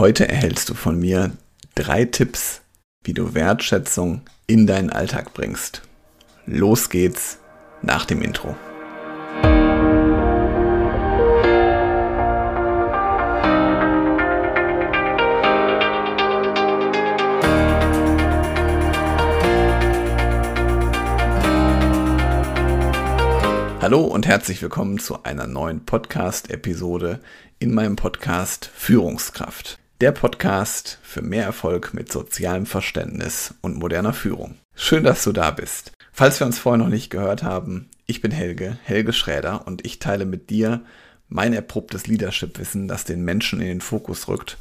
Heute erhältst du von mir 3 Tipps, wie du Wertschätzung in deinen Alltag bringst. Los geht's nach dem Intro. Hallo und herzlich willkommen zu einer neuen Podcast-Episode in meinem Podcast Führungskraft. Der Podcast für mehr Erfolg mit sozialem Verständnis und moderner Führung. Schön, dass du da bist. Falls wir uns vorher noch nicht gehört haben, ich bin Helge Schräder und ich teile mit dir mein erprobtes Leadership-Wissen, das den Menschen in den Fokus rückt.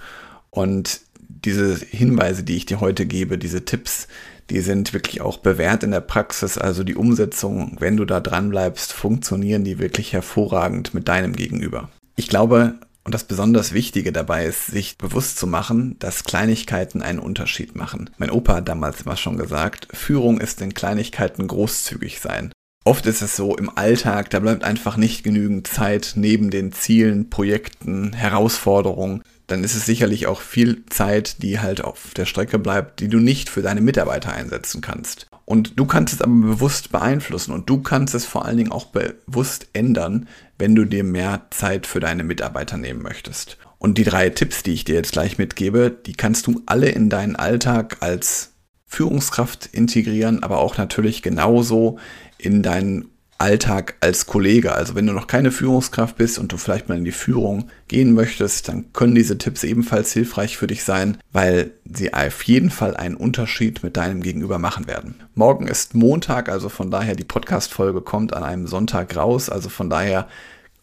Und diese Hinweise, die ich dir heute gebe, diese Tipps, die sind wirklich auch bewährt in der Praxis, also die Umsetzung, wenn du da dran bleibst, funktionieren die wirklich hervorragend mit deinem Gegenüber. Ich glaube, und das besonders Wichtige dabei ist, sich bewusst zu machen, dass Kleinigkeiten einen Unterschied machen. Mein Opa hat damals mal schon gesagt, Führung ist in Kleinigkeiten großzügig sein. Oft ist es so im Alltag, da bleibt einfach nicht genügend Zeit neben den Zielen, Projekten, Herausforderungen. Dann ist es sicherlich auch viel Zeit, die halt auf der Strecke bleibt, die du nicht für deine Mitarbeiter einsetzen kannst. Und du kannst es aber bewusst beeinflussen und du kannst es vor allen Dingen auch bewusst ändern, wenn du dir mehr Zeit für deine Mitarbeiter nehmen möchtest. Und die 3 Tipps, die ich dir jetzt gleich mitgebe, die kannst du alle in deinen Alltag als Führungskraft integrieren, aber auch natürlich genauso in deinen Alltag als Kollege. Also wenn du noch keine Führungskraft bist und du vielleicht mal in die Führung gehen möchtest, dann können diese Tipps ebenfalls hilfreich für dich sein, weil sie auf jeden Fall einen Unterschied mit deinem Gegenüber machen werden. Morgen ist Montag, also von daher die Podcast-Folge kommt an einem Sonntag raus. Also von daher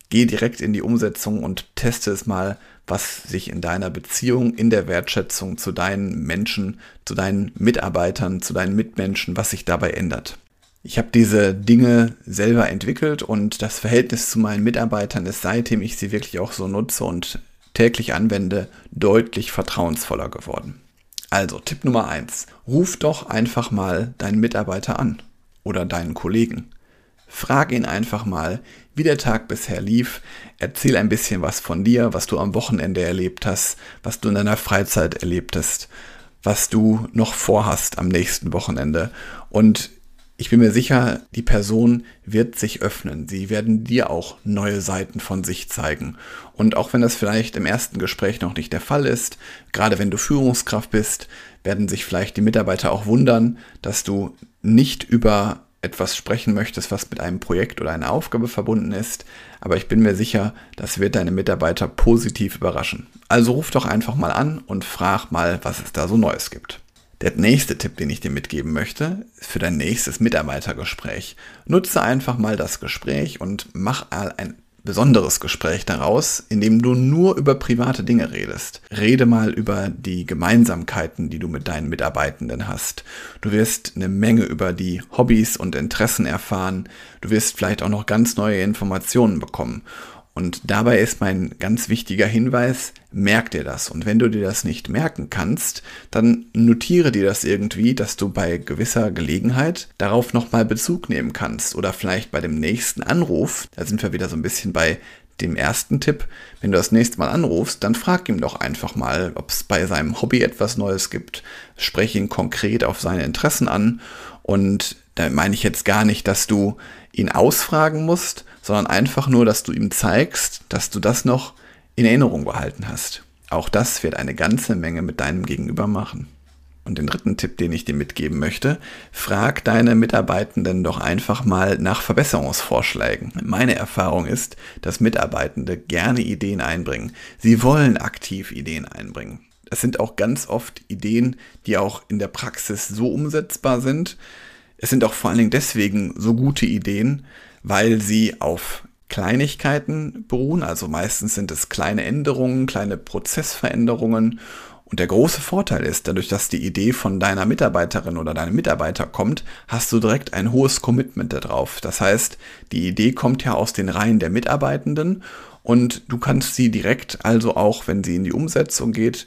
geh direkt in die Umsetzung und teste es mal, was sich in deiner Beziehung, in der Wertschätzung zu deinen Menschen, zu deinen Mitarbeitern, zu deinen Mitmenschen, was sich dabei ändert. Ich habe diese Dinge selber entwickelt und das Verhältnis zu meinen Mitarbeitern ist, seitdem ich sie wirklich auch so nutze und täglich anwende, deutlich vertrauensvoller geworden. Also Tipp Nummer 1. Ruf doch einfach mal deinen Mitarbeiter an oder deinen Kollegen. Frag ihn einfach mal, wie der Tag bisher lief. Erzähl ein bisschen was von dir, was du am Wochenende erlebt hast, was du in deiner Freizeit erlebt hast, was du noch vorhast am nächsten Wochenende. Und ich bin mir sicher, die Person wird sich öffnen. Sie werden dir auch neue Seiten von sich zeigen. Und auch wenn das vielleicht im ersten Gespräch noch nicht der Fall ist, gerade wenn du Führungskraft bist, werden sich vielleicht die Mitarbeiter auch wundern, dass du nicht über etwas sprechen möchtest, was mit einem Projekt oder einer Aufgabe verbunden ist. Aber ich bin mir sicher, das wird deine Mitarbeiter positiv überraschen. Also ruf doch einfach mal an und frag mal, was es da so Neues gibt. Der nächste Tipp, den ich dir mitgeben möchte, ist für dein nächstes Mitarbeitergespräch. Nutze einfach mal das Gespräch und mach ein besonderes Gespräch daraus, indem du nur über private Dinge redest. Rede mal über die Gemeinsamkeiten, die du mit deinen Mitarbeitenden hast. Du wirst eine Menge über die Hobbys und Interessen erfahren. Du wirst vielleicht auch noch ganz neue Informationen bekommen. Und dabei ist mein ganz wichtiger Hinweis, merk dir das. Und wenn du dir das nicht merken kannst, dann notiere dir das irgendwie, dass du bei gewisser Gelegenheit darauf nochmal Bezug nehmen kannst. Oder vielleicht bei dem nächsten Anruf, da sind wir wieder so ein bisschen bei dem ersten Tipp, wenn du das nächste Mal anrufst, dann frag ihm doch einfach mal, ob es bei seinem Hobby etwas Neues gibt. Spreche ihn konkret auf seine Interessen an. Und da meine ich jetzt gar nicht, dass du ihn ausfragen musst, sondern einfach nur, dass du ihm zeigst, dass du das noch in Erinnerung behalten hast. Auch das wird eine ganze Menge mit deinem Gegenüber machen. Und den dritten Tipp, den ich dir mitgeben möchte, frag deine Mitarbeitenden doch einfach mal nach Verbesserungsvorschlägen. Meine Erfahrung ist, dass Mitarbeitende gerne Ideen einbringen. Sie wollen aktiv Ideen einbringen. Es sind auch ganz oft Ideen, die auch in der Praxis so umsetzbar sind. Es sind auch vor allen Dingen deswegen so gute Ideen, weil sie auf Kleinigkeiten beruhen, also meistens sind es kleine Änderungen, kleine Prozessveränderungen und der große Vorteil ist, dadurch, dass die Idee von deiner Mitarbeiterin oder deinem Mitarbeiter kommt, hast du direkt ein hohes Commitment darauf. Das heißt, die Idee kommt ja aus den Reihen der Mitarbeitenden und du kannst sie direkt, also auch wenn sie in die Umsetzung geht,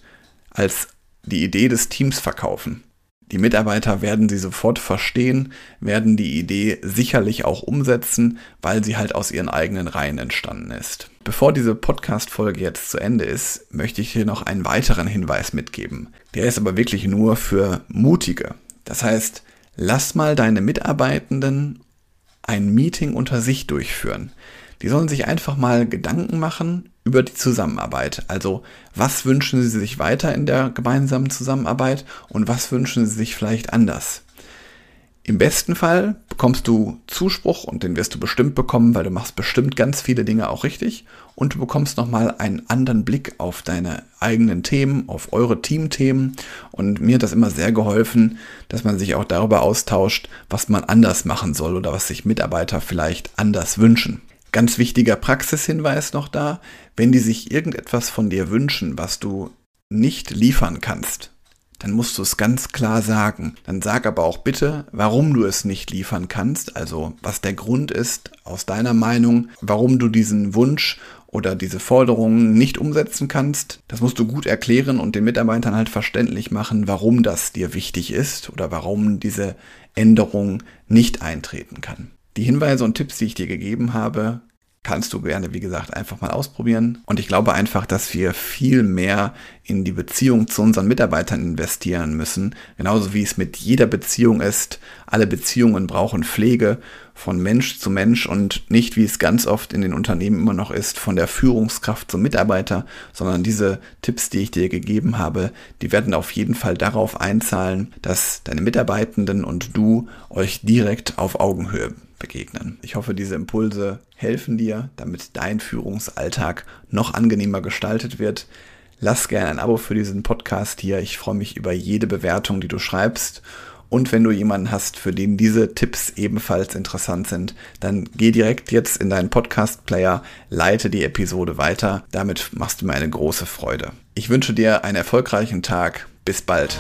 als die Idee des Teams verkaufen. Die Mitarbeiter werden sie sofort verstehen, werden die Idee sicherlich auch umsetzen, weil sie halt aus ihren eigenen Reihen entstanden ist. Bevor diese Podcast-Folge jetzt zu Ende ist, möchte ich hier noch einen weiteren Hinweis mitgeben. Der ist aber wirklich nur für Mutige. Das heißt, lass mal deine Mitarbeitenden ein Meeting unter sich durchführen. Die sollen sich einfach mal Gedanken machen über die Zusammenarbeit. Also, was wünschen sie sich weiter in der gemeinsamen Zusammenarbeit und was wünschen sie sich vielleicht anders? Im besten Fall bekommst du Zuspruch und den wirst du bestimmt bekommen, weil du machst bestimmt ganz viele Dinge auch richtig und du bekommst nochmal einen anderen Blick auf deine eigenen Themen, auf eure Teamthemen, und mir hat das immer sehr geholfen, dass man sich auch darüber austauscht, was man anders machen soll oder was sich Mitarbeiter vielleicht anders wünschen. Ganz wichtiger Praxishinweis noch da: Wenn die sich irgendetwas von dir wünschen, was du nicht liefern kannst, dann musst du es ganz klar sagen. Dann sag aber auch bitte, warum du es nicht liefern kannst, also was der Grund ist aus deiner Meinung, warum du diesen Wunsch oder diese Forderungen nicht umsetzen kannst. Das musst du gut erklären und den Mitarbeitern halt verständlich machen, warum das dir wichtig ist oder warum diese Änderung nicht eintreten kann. Die Hinweise und Tipps, die ich dir gegeben habe, kannst du gerne, wie gesagt, einfach mal ausprobieren. Und ich glaube einfach, dass wir viel mehr in die Beziehung zu unseren Mitarbeitern investieren müssen. Genauso wie es mit jeder Beziehung ist. Alle Beziehungen brauchen Pflege von Mensch zu Mensch und nicht, wie es ganz oft in den Unternehmen immer noch ist, von der Führungskraft zum Mitarbeiter, sondern diese Tipps, die ich dir gegeben habe, die werden auf jeden Fall darauf einzahlen, dass deine Mitarbeitenden und du euch direkt auf Augenhöhe begegnen. Ich hoffe, diese Impulse helfen dir, damit dein Führungsalltag noch angenehmer gestaltet wird. Lass gerne ein Abo für diesen Podcast hier. Ich freue mich über jede Bewertung, die du schreibst. Und wenn du jemanden hast, für den diese Tipps ebenfalls interessant sind, dann geh direkt jetzt in deinen Podcast-Player, leite die Episode weiter. Damit machst du mir eine große Freude. Ich wünsche dir einen erfolgreichen Tag. Bis bald.